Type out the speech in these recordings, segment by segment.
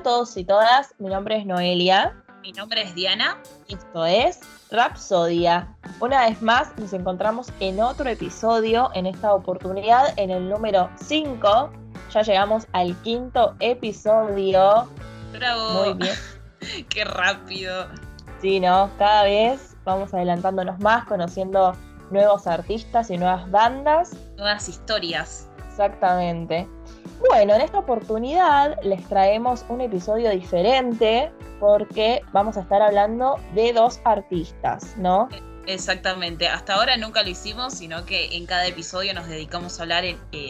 Hola a todos y todas, mi nombre es Noelia. Mi nombre es Diana. Esto es Rapsodia. Una vez más nos encontramos en otro episodio, en esta oportunidad en el número 5. Ya llegamos al quinto episodio. ¡Bravo! Muy bien. ¡Qué rápido! Sí, ¿no? Cada vez vamos adelantándonos más, conociendo nuevos artistas y nuevas bandas. Nuevas historias. Exactamente. Bueno, en esta oportunidad les traemos un episodio diferente porque vamos a estar hablando de dos artistas, ¿no? Exactamente, hasta ahora nunca lo hicimos, sino que en cada episodio nos dedicamos a hablar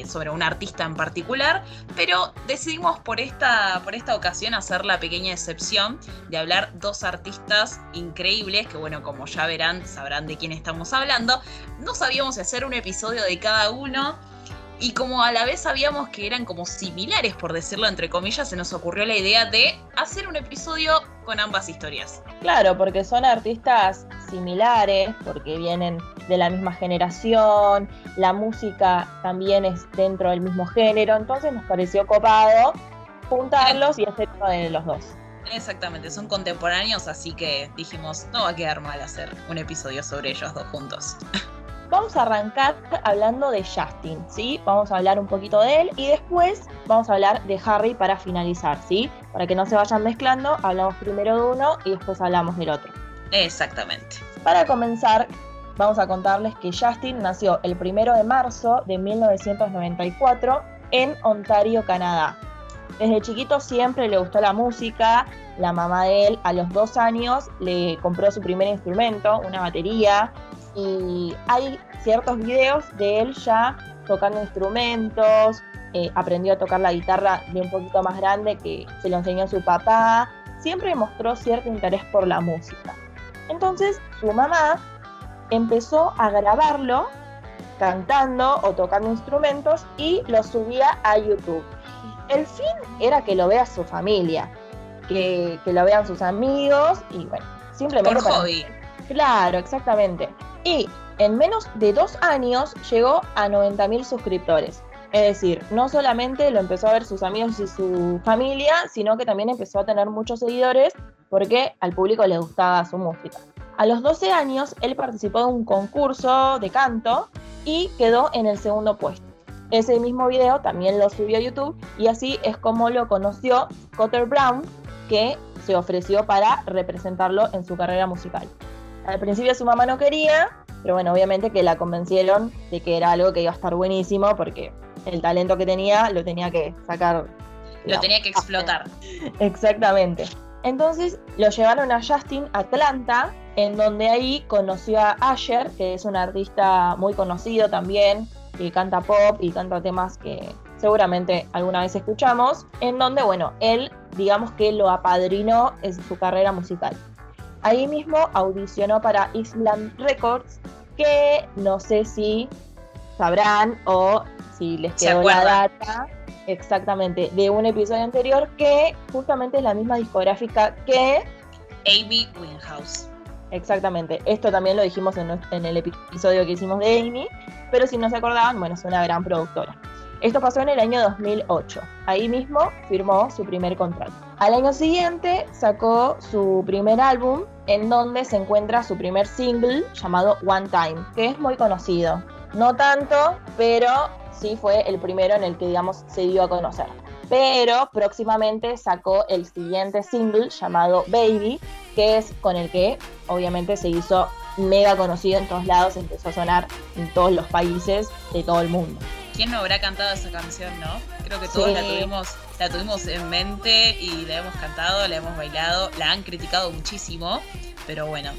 sobre un artista en particular, pero decidimos por esta ocasión hacer la pequeña excepción de hablar dos artistas increíbles, que bueno, como ya verán, sabrán de quién estamos hablando. No sabíamos hacer un episodio de cada uno, y como a la vez sabíamos que eran como similares, por decirlo entre comillas, se nos ocurrió la idea de hacer un episodio con ambas historias. Claro, porque son artistas similares, porque vienen de la misma generación, la música también es dentro del mismo género, entonces nos pareció copado juntarlos y hacer uno de los dos. Exactamente, son contemporáneos, así que dijimos, no va a quedar mal hacer un episodio sobre ellos dos juntos. Vamos a arrancar hablando de Justin, ¿sí? Vamos a hablar un poquito de él y después vamos a hablar de Harry para finalizar, ¿sí? Para que no se vayan mezclando, hablamos primero de uno y después hablamos del otro. Exactamente. Para comenzar, vamos a contarles que Justin nació el 1 de marzo de 1994 en Ontario, Canadá. Desde chiquito siempre le gustó la música. La mamá de él, a los 2 años, le compró su primer instrumento, una batería. Y hay ciertos videos de él ya tocando instrumentos, aprendió a tocar la guitarra de un poquito más grande que se lo enseñó su papá, siempre mostró cierto interés por la música. Entonces su mamá empezó a grabarlo cantando o tocando instrumentos y lo subía a YouTube. El fin era que lo vea su familia, que lo vean sus amigos y bueno, simplemente por hobby. Claro, exactamente. Y en menos de 2 años llegó a 90.000 suscriptores. Es decir, no solamente lo empezó a ver sus amigos y su familia, sino que también empezó a tener muchos seguidores porque al público le gustaba su música. A los 12 años, él participó de un concurso de canto y quedó en el 2º puesto. Ese mismo video también lo subió a YouTube y así es como lo conoció Carter Brown, que se ofreció para representarlo en su carrera musical. Al principio su mamá no quería, pero bueno, obviamente que la convencieron de que era algo que iba a estar buenísimo porque el talento que tenía lo tenía que sacar. Tenía que explotar. Exactamente. Entonces lo llevaron a Justin a Atlanta, en donde ahí conoció a Asher, que es un artista muy conocido también, que canta pop y canta temas que seguramente alguna vez escuchamos, en donde, bueno, él, digamos que lo apadrinó en su carrera musical. Ahí mismo audicionó para Island Records, que no sé si sabrán o si les quedó la data exactamente de un episodio anterior, que justamente es la misma discográfica que Amy Winehouse. Exactamente, esto también lo dijimos en el episodio que hicimos de Amy, pero si no se acordaban, bueno, es una gran productora. Esto pasó en el año 2008. Ahí mismo firmó su primer contrato. Al año siguiente sacó su primer álbum, en donde se encuentra su primer single llamado One Time, que es muy conocido. No tanto, pero sí fue el primero en el que, digamos, se dio a conocer. Pero próximamente sacó el siguiente single llamado Baby, que es con el que obviamente se hizo mega conocido en todos lados, empezó a sonar en todos los países de todo el mundo. ¿Quién no habrá cantado esa canción, no? Creo que todos sí. La tuvimos en mente y la hemos cantado, la hemos bailado, la han criticado muchísimo, pero bueno,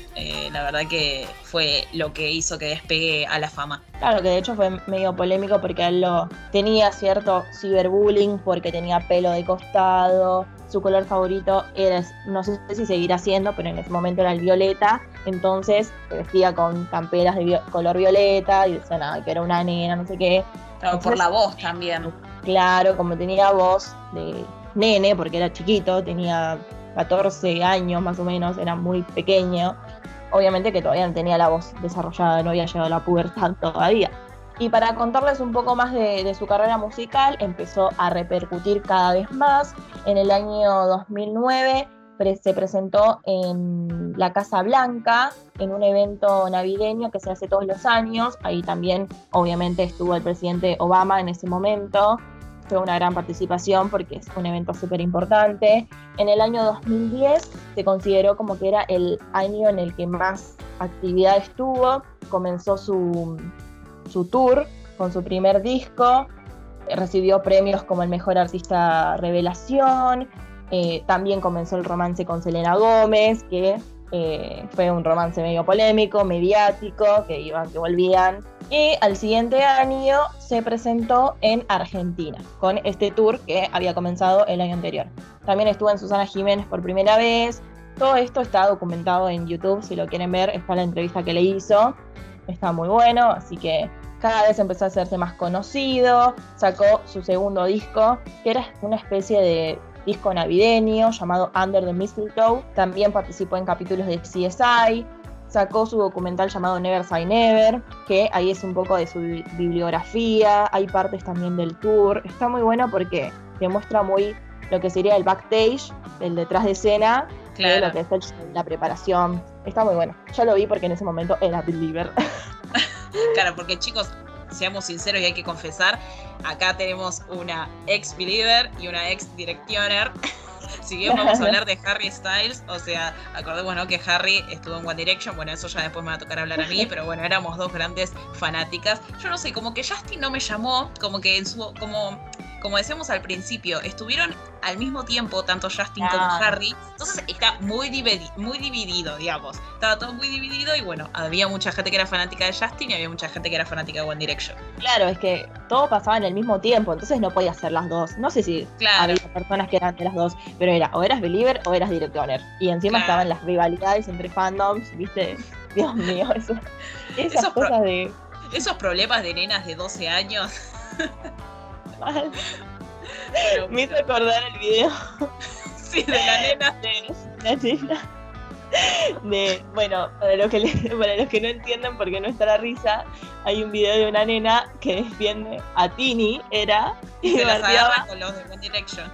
la verdad que fue lo que hizo que despegue a la fama. Claro, que de hecho fue medio polémico porque él lo tenía cierto ciberbullying porque tenía pelo de costado, su color favorito era, no sé si seguirá siendo, pero en ese momento era el violeta, entonces se vestía con camperas de color violeta y decía nada, que era una nena, no sé qué. Claro, entonces, por la voz también. Claro, como tenía voz de nene, porque era chiquito, tenía 14 años más o menos, era muy pequeño. Obviamente que todavía no tenía la voz desarrollada, no había llegado a la pubertad todavía. Y para contarles un poco más de su carrera musical, empezó a repercutir cada vez más. En el año 2009 se presentó en la Casa Blanca, en un evento navideño que se hace todos los años. Ahí también, obviamente, estuvo el presidente Obama en ese momento. Fue una gran participación porque es un evento súper importante. En el año 2010 se consideró como que era el año en el que más actividad estuvo. Comenzó su tour con su primer disco, recibió premios como el mejor artista revelación, también comenzó el romance con Selena Gómez, que fue un romance medio polémico, mediático, que iban, que volvían, y al siguiente año se presentó en Argentina, con este tour que había comenzado el año anterior. También estuvo en Susana Giménez por primera vez. Todo esto está documentado en YouTube, si lo quieren ver, está la entrevista que le hizo, está muy bueno, así que cada vez empezó a hacerse más conocido. Sacó su segundo disco, que era una especie de disco navideño llamado Under the Mistletoe. También participó en capítulos de CSI. Sacó su documental llamado Never Say Never, que ahí es un poco de su bibliografía. Hay partes también del tour. Está muy bueno porque te muestra muy lo que sería el backstage, el detrás de escena, claro, lo que es la preparación. Está muy bueno. Yo lo vi porque en ese momento era believer. Claro, porque chicos, seamos sinceros y hay que confesar, acá tenemos una ex believer y una ex directioner. Si bien vamos a hablar de Harry Styles, o sea, acordémonos, ¿no?, que Harry estuvo en One Direction, bueno, eso ya después me va a tocar hablar a mí, pero bueno, éramos dos grandes fanáticas. Yo no sé, como que Justin no me llamó, como que en su, como decíamos al principio, estuvieron al mismo tiempo tanto Justin como Harry, entonces está muy dividido, digamos, estaba todo muy dividido y bueno, había mucha gente que era fanática de Justin y había mucha gente que era fanática de One Direction. Claro, es que todo pasaba en el mismo tiempo, entonces no podía hacer las dos, no sé si claro, había personas que eran de las dos, pero era o eras believer o eras directioner, y encima claro, estaban las rivalidades entre fandoms, ¿viste? Dios mío, esas cosas de... Esos problemas de nenas de 12 años... Mal. Pero, me hizo acordar el video. Sí, de la nena. De la nena. De, bueno, para los que no entienden por qué no está la risa, hay un video de una nena que defiende a Tini, era. Y se las agarra con los de One Direction.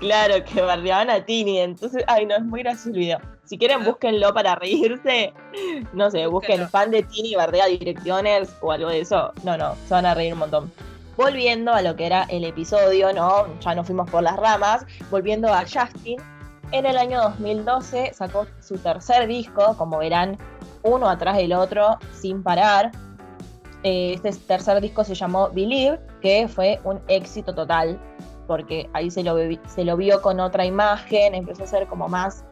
Claro, que bardeaban a Tini. Entonces, ay no, es muy gracioso el video. Si quieren, búsquenlo para reírse. No sé, busquen fan de Tini, bardea Directioners o algo de eso. No, se van a reír un montón. Volviendo a lo que era el episodio, ¿no? Ya nos fuimos por las ramas. Volviendo a Justin, en el año 2012 sacó su tercer disco, como verán, uno atrás del otro, sin parar. Este tercer disco se llamó Believe, que fue un éxito total, porque ahí se lo vio con otra imagen, empezó a ser como más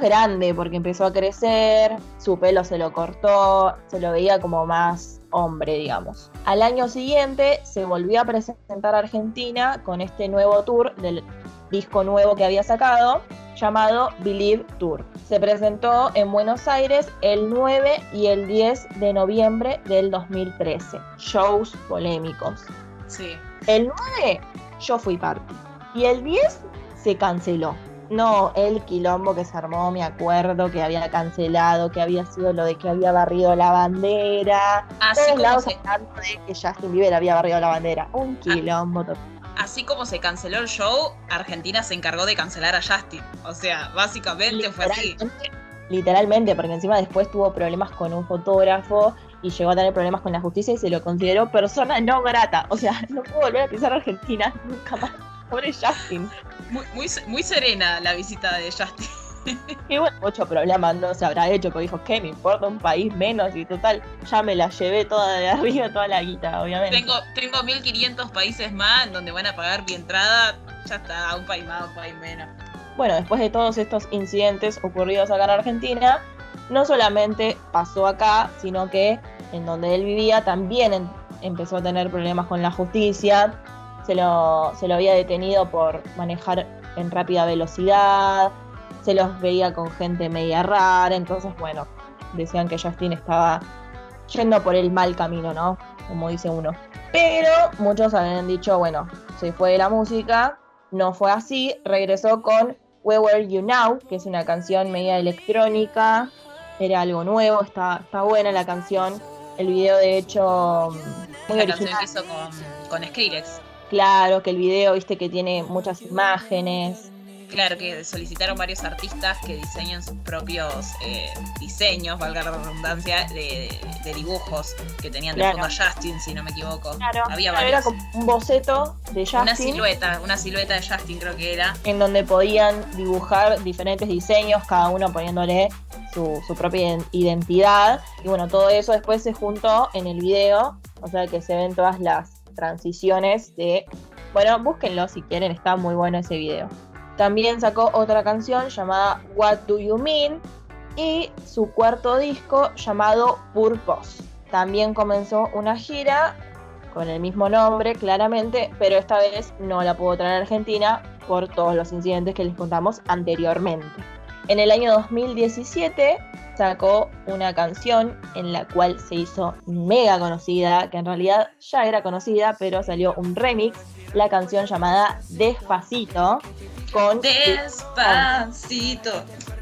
grande, porque empezó a crecer, su pelo se lo cortó, se lo veía como más hombre, digamos. Al año siguiente se volvió a presentar a Argentina con este nuevo tour del disco nuevo que había sacado, llamado Believe Tour. Se presentó en Buenos Aires el 9 y el 10 de noviembre del 2013. Shows polémicos. Sí. El 9 yo fui parte. Y el 10 se canceló. No, el quilombo que se armó, me acuerdo, que había cancelado, que había sido lo de que había barrido la bandera. Así todos lados hablando de que Justin Bieber había barrido la bandera. Un quilombo total. Así como se canceló el show, Argentina se encargó de cancelar a Justin. O sea, básicamente fue así. Literalmente, porque encima después tuvo problemas con un fotógrafo y llegó a tener problemas con la justicia y se lo consideró persona no grata. O sea, no pudo volver a pisar a Argentina nunca más. Pobre Justin. Muy serena la visita de Justin. Y bueno, mucho problema no se habrá hecho, porque dijo, ¿qué me importa un país menos? Y total, ya me la llevé toda de arriba, toda la guita, obviamente. Tengo 1.500 países más en donde van a pagar mi entrada, ya está, un país más, un país menos. Bueno, después de todos estos incidentes ocurridos acá en Argentina, no solamente pasó acá, sino que en donde él vivía también empezó a tener problemas con la justicia. Se lo había detenido por manejar en rápida velocidad, se los veía con gente media rara, entonces bueno, decían que Justin estaba yendo por el mal camino, ¿no? Como dice uno. Pero muchos habían dicho, bueno, se fue de la música, no fue así, regresó con Where Were You Now, que es una canción media electrónica, era algo nuevo, está buena la canción, el video de hecho... muy la original. Canción que hizo con Skrillex. Claro, que el video, viste, que tiene muchas imágenes. Claro, que solicitaron varios artistas que diseñen sus propios diseños, valga la redundancia, de dibujos que tenían de fondo Justin, si no me equivoco. Claro, había varios. Era como un boceto de Justin. Una silueta de Justin creo que era. En donde podían dibujar diferentes diseños, cada uno poniéndole su propia identidad. Y bueno, todo eso después se juntó en el video, o sea que se ven todas las transiciones de... Bueno, búsquenlo si quieren, está muy bueno ese video. También sacó otra canción llamada What Do You Mean y su cuarto disco llamado Purpose. También comenzó una gira con el mismo nombre, claramente, pero esta vez no la pudo traer a Argentina por todos los incidentes que les contamos anteriormente. En el año 2017 sacó una canción en la cual se hizo mega conocida, que en realidad ya era conocida, pero salió un remix, la canción llamada Despacito. Con Despacito.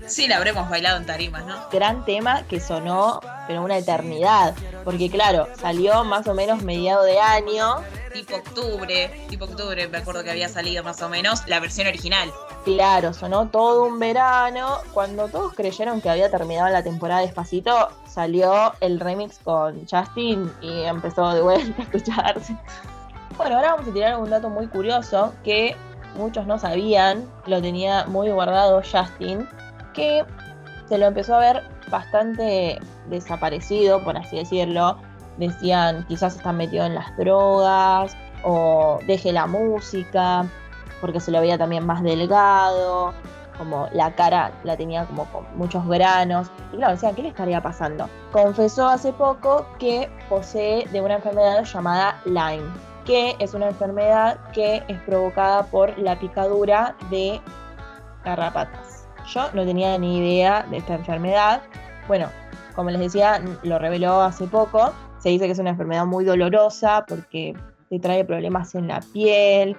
Sí, la habremos bailado en tarimas, ¿no? Gran tema que sonó, pero una eternidad. Porque claro, salió más o menos mediado de año. Tipo octubre, me acuerdo que había salido más o menos la versión original. Claro, sonó todo un verano. Cuando todos creyeron que había terminado la temporada Despacito, salió el remix con Justin y empezó de vuelta a escucharse. Bueno, ahora vamos a tirar un dato muy curioso que muchos no sabían, lo tenía muy guardado Justin, que se lo empezó a ver bastante desaparecido, por así decirlo. Decían, quizás está metido en las drogas, o deje la música, porque se lo veía también más delgado, como la cara la tenía como con muchos granos. Y claro, decían, ¿qué le estaría pasando? Confesó hace poco que posee de una enfermedad llamada Lyme, que es una enfermedad que es provocada por la picadura de garrapatas. Yo no tenía ni idea de esta enfermedad. Bueno, como les decía, lo reveló hace poco. Se dice que es una enfermedad muy dolorosa porque te trae problemas en la piel,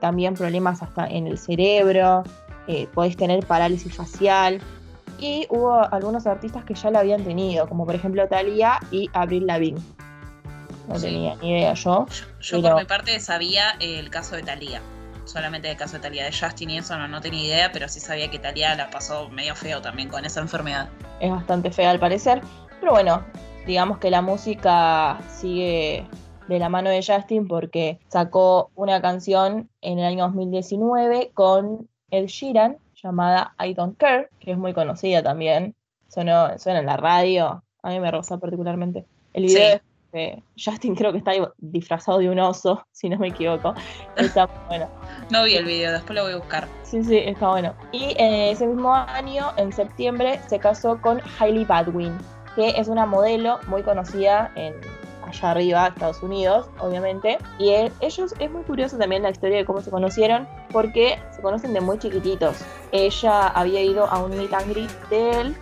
también problemas hasta en el cerebro, podés tener parálisis facial. Y hubo algunos artistas que ya la habían tenido, como por ejemplo Thalía y Avril Lavigne. No tenía ni idea yo. Yo pero... por mi parte sabía el caso de Thalía. Solamente el caso de Thalía. De Justin y eso no tenía idea, pero sí sabía que Thalía la pasó medio feo también con esa enfermedad. Es bastante fea al parecer. Pero bueno, digamos que la música sigue de la mano de Justin porque sacó una canción en el año 2019 con Ed Sheeran llamada I Don't Care, que es muy conocida también. Suena en la radio. A mí me rosa particularmente. El video sí. Justin creo que está disfrazado de un oso, si no me equivoco. Está bueno. No vi el video, después lo voy a buscar. Sí, está bueno. Y ese mismo año, en septiembre, se casó con Hailey Baldwin, que es una modelo muy conocida allá arriba, Estados Unidos, obviamente. Y ellos, es muy curioso también la historia de cómo se conocieron, porque se conocen de muy chiquititos. Ella había ido a un meet and greet de él,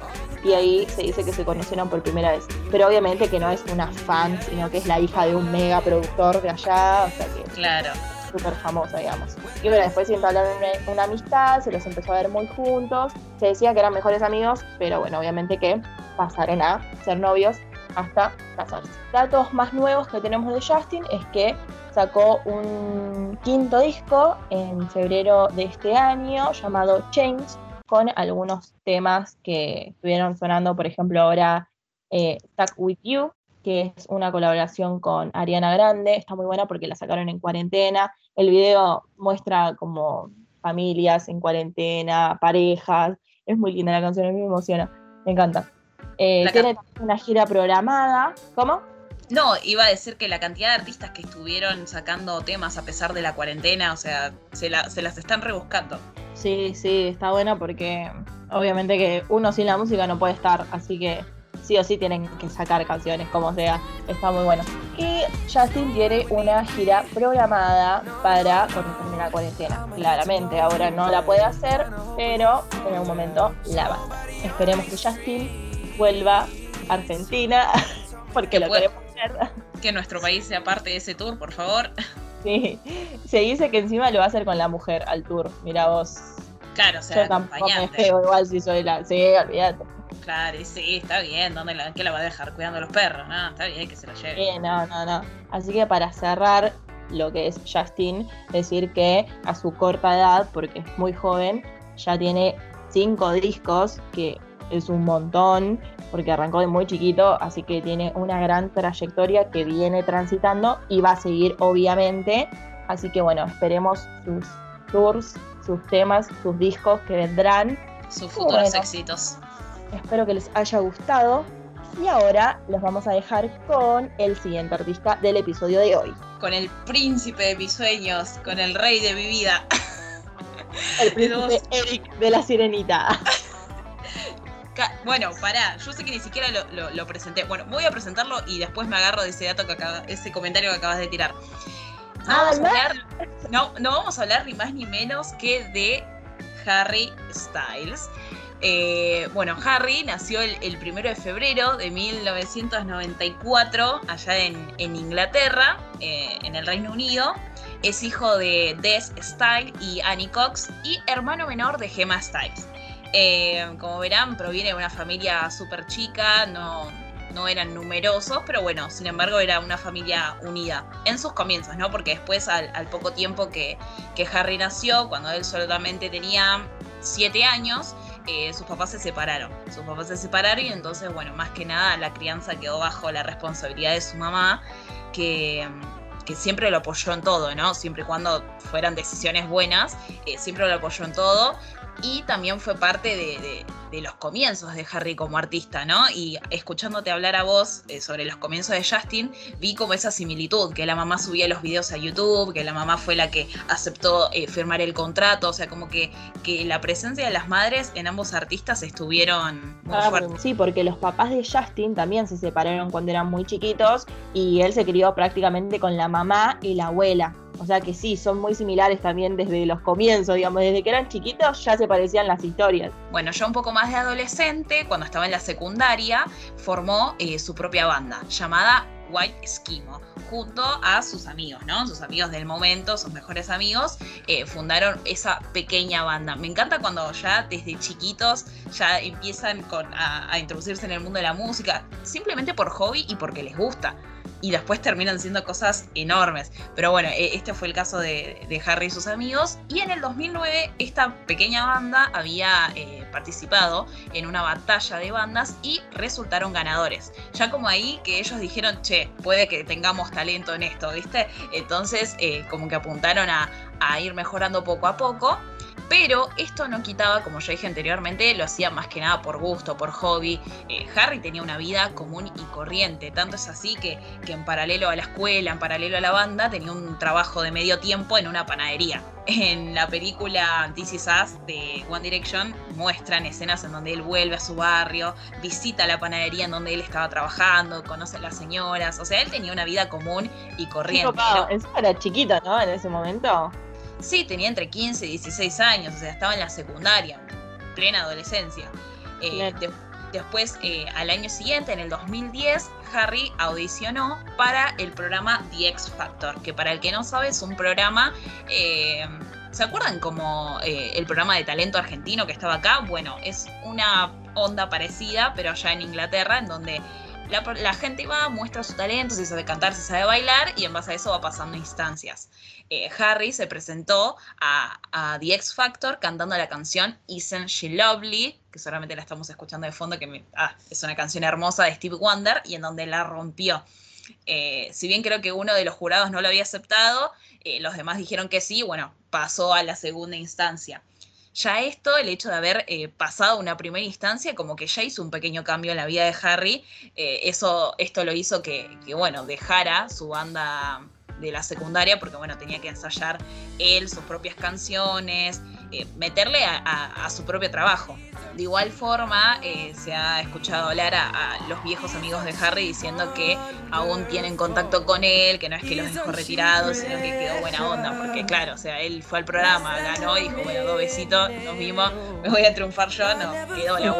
y ahí se dice que se conocieron por primera vez. Pero obviamente que no es una fan, sino que es la hija de un mega productor de allá, o sea que claro, súper famosa, digamos. Y bueno, después siempre hablaron de una amistad, se los empezó a ver muy juntos, se decía que eran mejores amigos, pero bueno, obviamente que pasaron a ser novios hasta casarse. Datos más nuevos que tenemos de Justin es que sacó un quinto disco en febrero de este año llamado Change, con algunos temas que estuvieron sonando, por ejemplo ahora Stuck With You, que es una colaboración con Ariana Grande, está muy buena porque la sacaron en cuarentena. El video muestra como familias en cuarentena, parejas, es muy linda la canción, a mí me emociona, me encanta. Tiene una gira programada, ¿cómo? No, iba a decir que la cantidad de artistas que estuvieron sacando temas a pesar de la cuarentena, o sea, se las están rebuscando. Sí, está bueno porque obviamente que uno sin la música no puede estar, así que sí o sí tienen que sacar canciones, como sea, está muy bueno. Y Justin tiene una gira programada para cuando termine la cuarentena. Claramente, ahora no la puede hacer, pero en algún momento la va a hacer. Esperemos que Justin vuelva a Argentina, porque lo queremos hacer. Que nuestro país sea parte de ese tour, por favor. Sí, se dice que encima lo va a hacer con la mujer al tour, mirá vos. Claro, o sea, yo acompañante. Tampoco me feo igual si soy la... Sí, olvídate. Claro, y sí, está bien, ¿qué la va a dejar? Cuidando a los perros, ¿no? Está bien que se la lleve. Bien, no. Así que para cerrar lo que es Justin, decir que a su corta edad, porque es muy joven, ya tiene 5 discos, que es un montón, porque arrancó de muy chiquito, así que tiene una gran trayectoria que viene transitando y va a seguir, obviamente. Así que bueno, esperemos sus tours, sus temas, sus discos que vendrán. Sus futuros éxitos. Espero que les haya gustado. Y ahora los vamos a dejar con el siguiente artista del episodio de hoy. Con el príncipe de mis sueños, con el rey de mi vida. El príncipe Eric de La Sirenita. Bueno, pará, yo sé que ni siquiera lo presenté. Bueno, voy a presentarlo y después me agarro de ese dato que ese comentario que acabas de tirar. No vamos a hablar ni más ni menos que de Harry Styles. Bueno, Harry nació el 1 de febrero de 1994 allá en Inglaterra, en el Reino Unido. Es hijo de Des Styles y Annie Cox y hermano menor de Gemma Styles. Como verán, proviene de una familia súper chica, no eran numerosos, pero bueno, sin embargo era una familia unida en sus comienzos, ¿no? Porque después, al poco tiempo que Harry nació, cuando él solamente tenía 7 años, sus papás se separaron y entonces, bueno, más que nada la crianza quedó bajo la responsabilidad de su mamá, que siempre lo apoyó en todo, ¿no? Siempre y cuando fueran decisiones buenas, siempre lo apoyó en todo. Y también fue parte de los comienzos de Harry como artista, ¿no? Y escuchándote hablar a vos sobre los comienzos de Justin, vi como esa similitud, que la mamá subía los videos a YouTube, que la mamá fue la que aceptó firmar el contrato, o sea, como que la presencia de las madres en ambos artistas estuvieron muy fuertes. Sí, porque los papás de Justin también se separaron cuando eran muy chiquitos y él se crió prácticamente con la mamá y la abuela. O sea que sí, son muy similares también desde los comienzos, digamos, desde que eran chiquitos ya se parecían las historias. Bueno, ya un poco más de adolescente, cuando estaba en la secundaria, formó su propia banda, llamada White Skimo, junto a sus amigos, ¿no? Sus amigos del momento, sus mejores amigos, fundaron esa pequeña banda. Me encanta cuando ya desde chiquitos ya empiezan a introducirse en el mundo de la música, simplemente por hobby y porque les gusta. Y después terminan siendo cosas enormes. Pero bueno, este fue el caso de Harry y sus amigos. Y en el 2009 esta pequeña banda había participado en una batalla de bandas y resultaron ganadores. Ya como ahí que ellos dijeron, che, puede que tengamos talento en esto, ¿viste? Entonces como que apuntaron a ir mejorando poco a poco. Pero esto no quitaba, como ya dije anteriormente, lo hacía más que nada por gusto, por hobby. Harry tenía una vida común y corriente, tanto es así que en paralelo a la escuela, en paralelo a la banda, tenía un trabajo de medio tiempo en una panadería. En la película This Is Us de One Direction muestran escenas en donde él vuelve a su barrio, visita la panadería en donde él estaba trabajando, conoce a las señoras, o sea, él tenía una vida común y corriente. Eso era chiquito, ¿no? En ese momento. Sí, tenía entre 15 y 16 años, o sea, estaba en la secundaria, plena adolescencia. Después, al año siguiente, en el 2010, Harry audicionó para el programa The X Factor, que para el que no sabe es un programa, ¿se acuerdan como el programa de talento argentino que estaba acá? Bueno, es una onda parecida, pero allá en Inglaterra, en donde la gente va, muestra su talento, si sabe cantar, si sabe bailar, y en base a eso va pasando instancias. Harry se presentó a The X Factor cantando la canción Isn't She Lovely, que solamente la estamos escuchando de fondo, que es una canción hermosa de Stevie Wonder, y en donde la rompió. Si bien creo que uno de los jurados no lo había aceptado, los demás dijeron que sí, bueno, pasó a la segunda instancia. Ya esto, el hecho de haber pasado una primera instancia, como que ya hizo un pequeño cambio en la vida de Harry. Esto lo hizo que bueno, dejara su banda de la secundaria, porque bueno, tenía que ensayar él sus propias canciones, meterle a su propio trabajo. De igual forma, se ha escuchado hablar a los viejos amigos de Harry diciendo que aún tienen contacto con él, que no es que los dejó retirados, sino que quedó buena onda, porque claro, o sea, él fue al programa, ganó y dijo, bueno, dos besitos, nos vimos, me voy a triunfar yo, no, quedó la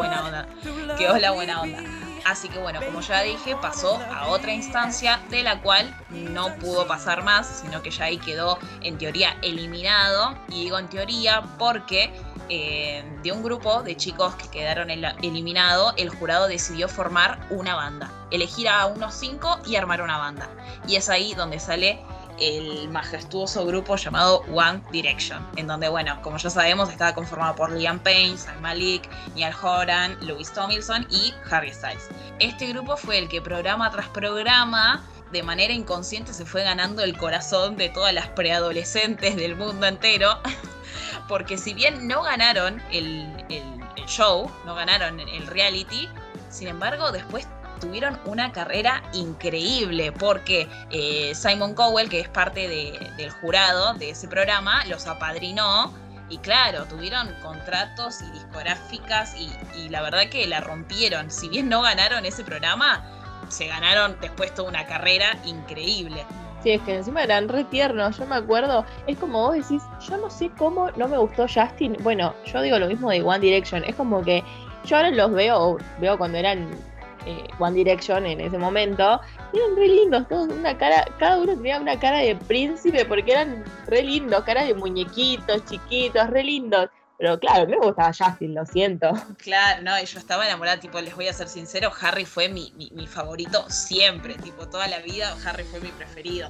buena onda. Así que bueno, como ya dije, pasó a otra instancia de la cual no pudo pasar más, sino que ya ahí quedó en teoría eliminado. Y digo en teoría porque de un grupo de chicos que quedaron eliminados, el jurado decidió formar una banda, elegir a unos 5 y armar una banda. Y es ahí donde sale el majestuoso grupo llamado One Direction, en donde, bueno, como ya sabemos, estaba conformado por Liam Payne, Zayn Malik, Niall Horan, Louis Tomlinson y Harry Styles. Este grupo fue el que programa tras programa, de manera inconsciente, se fue ganando el corazón de todas las preadolescentes del mundo entero, porque si bien no ganaron el show, no ganaron el reality, sin embargo, después tuvieron una carrera increíble porque Simon Cowell, que es parte del jurado de ese programa, los apadrinó y claro, tuvieron contratos y discográficas y la verdad que la rompieron. Si bien no ganaron ese programa, se ganaron después toda una carrera increíble. Sí, es que encima eran re tiernos, yo me acuerdo, es como vos decís, yo no sé cómo no me gustó Justin, bueno, yo digo lo mismo de One Direction, es como que yo ahora los veo cuando eran One Direction en ese momento, eran re lindos, todos una cara, cada uno tenía una cara de príncipe porque eran re lindos, caras de muñequitos, chiquitos, re lindos. Pero claro, me gustaba Justin, lo siento. Claro, no, yo estaba enamorada, tipo, les voy a ser sincero, Harry fue mi favorito siempre, tipo, toda la vida Harry fue mi preferido.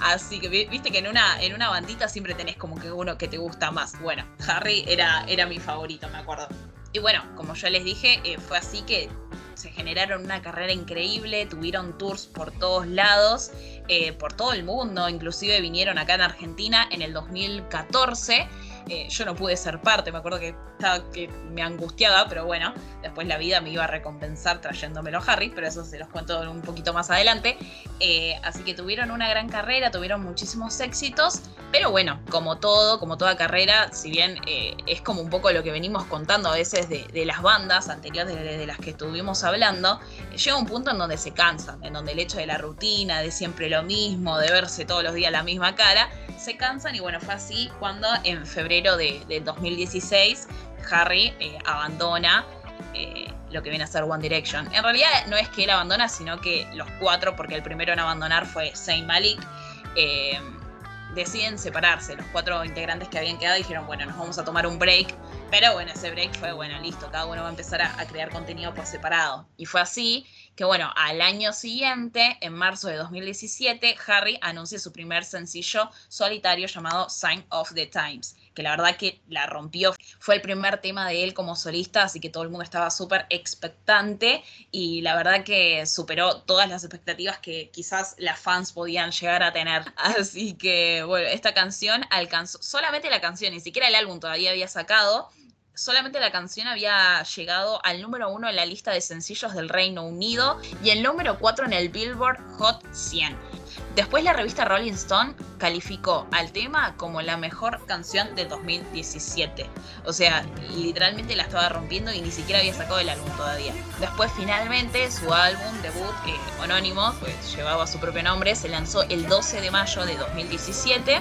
Así que, viste que en una bandita siempre tenés como que uno que te gusta más. Bueno, Harry era mi favorito, me acuerdo. Y bueno, como ya les dije, fue así que se generaron una carrera increíble, tuvieron tours por todos lados, por todo el mundo, inclusive vinieron acá en Argentina en el 2014. Yo no pude ser parte, me acuerdo que me angustiaba, pero bueno, después la vida me iba a recompensar trayéndomelo a Harry, pero eso se los cuento un poquito más adelante. Así que tuvieron una gran carrera, tuvieron muchísimos éxitos, pero bueno, como toda carrera, si bien es como un poco lo que venimos contando a veces de las bandas anteriores de las que estuvimos hablando, llega un punto en donde se cansan, en donde el hecho de la rutina, de siempre lo mismo, de verse todos los días la misma cara, se cansan y bueno, fue así cuando en febrero de 2016 Harry abandona lo que viene a ser One Direction. En realidad no es que él abandona, sino que los 4, porque el primero en abandonar fue Zayn Malik, deciden separarse. Los 4 integrantes que habían quedado dijeron, bueno, nos vamos a tomar un break, pero bueno, ese break fue, bueno, listo, cada uno va a empezar a crear contenido por separado. Y fue así que, bueno, al año siguiente, en marzo de 2017, Harry anuncia su primer sencillo solitario llamado Sign of the Times, que la verdad que la rompió. Fue el primer tema de él como solista, así que todo el mundo estaba súper expectante y la verdad que superó todas las expectativas que quizás las fans podían llegar a tener. Así que, bueno, esta canción alcanzó, solamente la canción, ni siquiera el álbum todavía había sacado, solamente la canción había llegado al número 1 en la lista de sencillos del Reino Unido y el número 4 en el Billboard Hot 100. Después la revista Rolling Stone calificó al tema como la mejor canción del 2017. O sea, literalmente la estaba rompiendo y ni siquiera había sacado el álbum todavía. Después finalmente su álbum debut, homónimo, pues llevaba su propio nombre, se lanzó el 12 de mayo de 2017.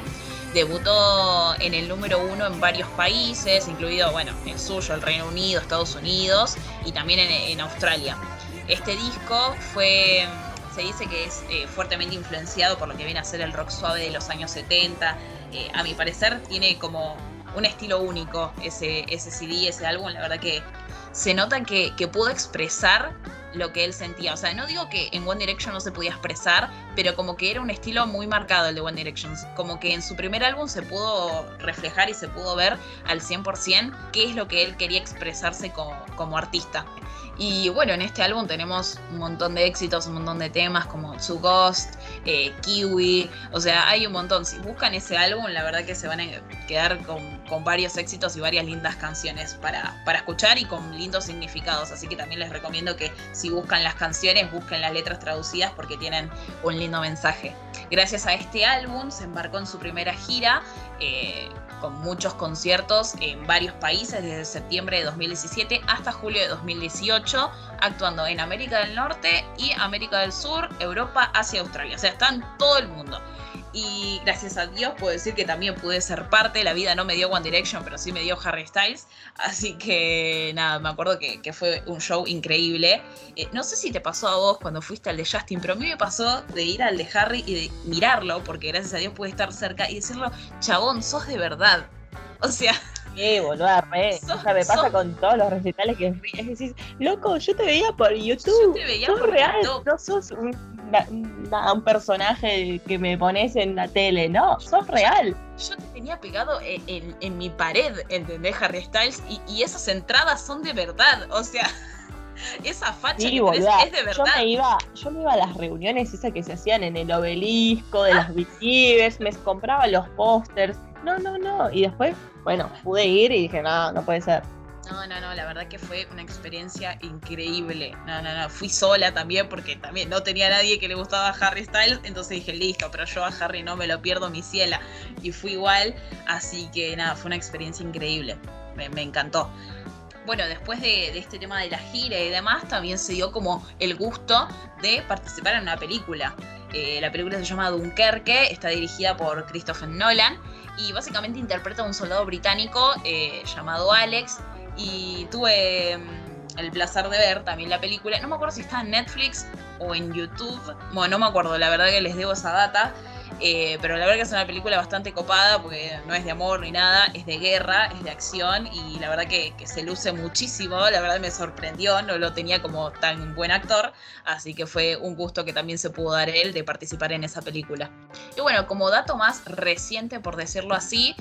Debutó en el número 1 en varios países, incluido, bueno, el suyo, el Reino Unido, Estados Unidos y también en Australia. Este disco fue, se dice que es fuertemente influenciado por lo que viene a ser el rock suave de los años 70. A mi parecer tiene como un estilo único ese CD, ese álbum. La verdad que se nota que pudo expresar lo que él sentía. O sea, no digo que en One Direction no se podía expresar, pero como que era un estilo muy marcado el de One Direction. Como que en su primer álbum se pudo reflejar y se pudo ver al 100% qué es lo que él quería expresarse como artista. Y bueno, en este álbum tenemos un montón de éxitos, un montón de temas como To Ghost, Kiwi, o sea, hay un montón. Si buscan ese álbum, la verdad que se van a quedar con varios éxitos y varias lindas canciones para escuchar y con lindos significados. Así que también les recomiendo que si buscan las canciones, busquen las letras traducidas porque tienen un lindo mensaje. Gracias a este álbum se embarcó en su primera gira, con muchos conciertos en varios países desde septiembre de 2017 hasta julio de 2018, actuando en América del Norte y América del Sur, Europa, Asia, Australia. O sea, está en todo el mundo. Y gracias a Dios puedo decir que también pude ser parte. La vida no me dio One Direction, pero sí me dio Harry Styles. Así que nada, me acuerdo que fue un show increíble. No sé si te pasó a vos cuando fuiste al de Justin, pero a mí me pasó de ir al de Harry y de mirarlo, porque gracias a Dios pude estar cerca y decirlo, chabón, sos de verdad. O sea, Sí, boluda, re. O sea, me pasa con todos los recitales que es decir, loco, yo te veía por YouTube. Yo te veía por real, YouTube. No sos un personaje que me pones en la tele, no, sos real. Yo te tenía pegado en mi pared, ¿entendés? Harry Styles, y esas entradas son de verdad, o sea. Esa facha sí, que es de verdad. Yo me iba a las reuniones esas que se hacían en el obelisco de las VTubers, me compraba los pósters. No. Y después, bueno, pude ir y dije, no puede ser. No, la verdad que fue una experiencia increíble. No, fui sola también porque también no tenía nadie que le gustaba a Harry Styles, entonces dije, listo, pero yo a Harry no me lo pierdo, mi ciela. Y fui igual, así que fue una experiencia increíble. Me encantó. Bueno, después de este tema de la gira y demás, también se dio como el gusto de participar en una película. La película se llama Dunkerque, está dirigida por Christopher Nolan y básicamente interpreta a un soldado británico llamado Alex. Y tuve el placer de ver también la película. No me acuerdo si está en Netflix o en YouTube. Bueno, no me acuerdo, la verdad que les debo esa data. Pero la verdad que es una película bastante copada porque no es de amor ni nada, es de guerra, es de acción y la verdad que se luce muchísimo, la verdad me sorprendió, no lo tenía como tan buen actor, así que fue un gusto que también se pudo dar él de participar en esa película. Y bueno, como dato más reciente, por decirlo así,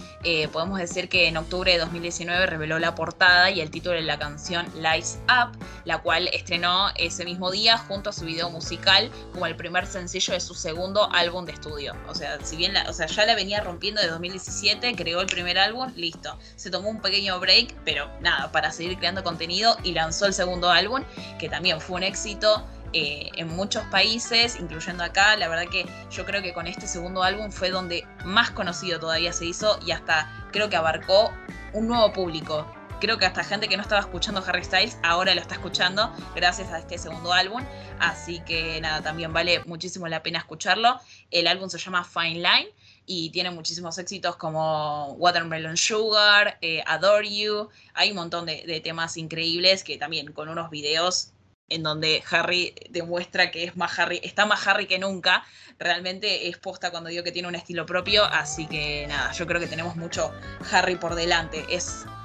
podemos decir que en octubre de 2019 reveló la portada y el título de la canción Lights Up, la cual estrenó ese mismo día junto a su video musical como el primer sencillo de su segundo álbum de estudio. O sea, si bien ya la venía rompiendo de 2017, creó el primer álbum, listo. Se tomó un pequeño break, pero nada, para seguir creando contenido y lanzó el segundo álbum, que también fue un éxito en muchos países, incluyendo acá. La verdad que yo creo que con este segundo álbum fue donde más conocido todavía se hizo y hasta creo que abarcó un nuevo público. Creo que hasta gente que no estaba escuchando Harry Styles ahora lo está escuchando gracias a este segundo álbum. Así que nada, también vale muchísimo la pena escucharlo. El álbum se llama Fine Line y tiene muchísimos éxitos como Watermelon Sugar, Adore You. Hay un montón de temas increíbles que también con unos videos en donde Harry demuestra que es más Harry, está más Harry que nunca. Realmente es posta cuando digo que tiene un estilo propio. Así que nada, yo creo que tenemos mucho Harry por delante.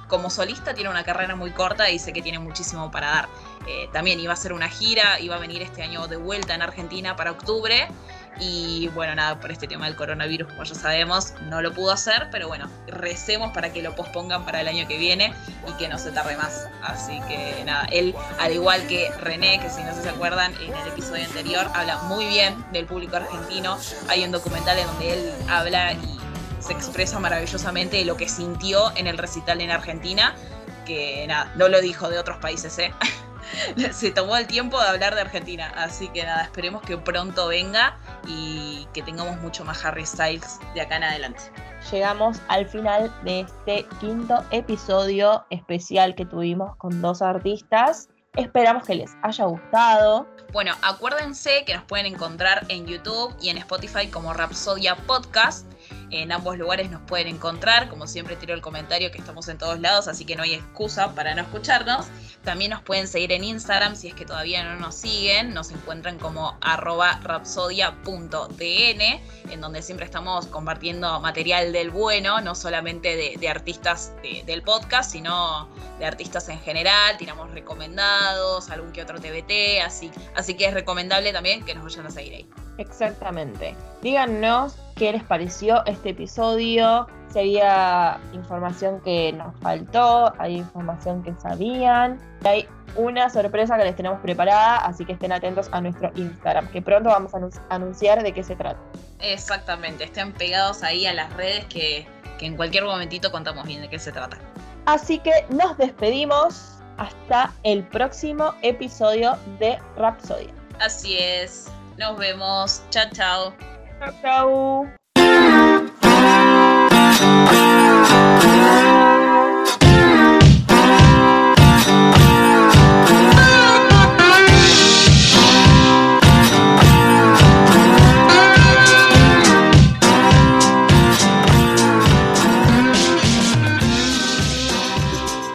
Como solista tiene una carrera muy corta y sé que tiene muchísimo para dar. También iba a hacer una gira, iba a venir este año de vuelta en Argentina para octubre. Y bueno, por este tema del coronavirus, como ya sabemos, no lo pudo hacer. Pero bueno, recemos para que lo pospongan para el año que viene y que no se tarde más. Así que él, al igual que René, que si no se acuerdan, en el episodio anterior habla muy bien del público argentino. Hay un documental en donde él habla y se expresa maravillosamente de lo que sintió en el recital en Argentina, que no lo dijo de otros países, Se tomó el tiempo de hablar de Argentina, así que esperemos que pronto venga y que tengamos mucho más Harry Styles de acá en adelante. Llegamos al final de este quinto episodio especial que tuvimos con dos artistas. Esperamos que les haya gustado. Bueno, acuérdense que nos pueden encontrar en YouTube y en Spotify como Rapsodia Podcast. En ambos lugares nos pueden encontrar. Como siempre tiro el comentario que estamos en todos lados, así que no hay excusa para no escucharnos. También nos pueden seguir en Instagram si es que todavía no nos siguen. Nos encuentran como @rapsodia.dn, en donde siempre estamos compartiendo material del bueno, no solamente de artistas del podcast, sino de artistas en general. Tiramos recomendados, algún que otro TBT, así que es recomendable también que nos vayan a seguir ahí. Exactamente. Díganos qué les pareció este episodio. Si había información que nos faltó, hay información que sabían. Hay una sorpresa que les tenemos preparada, así que estén atentos a nuestro Instagram, que pronto vamos a anunciar de qué se trata. Exactamente, estén pegados ahí a las redes que en cualquier momentito contamos bien de qué se trata. Así que nos despedimos hasta el próximo episodio de Rapsodia. Así es, nos vemos, chao chao. Chao chao.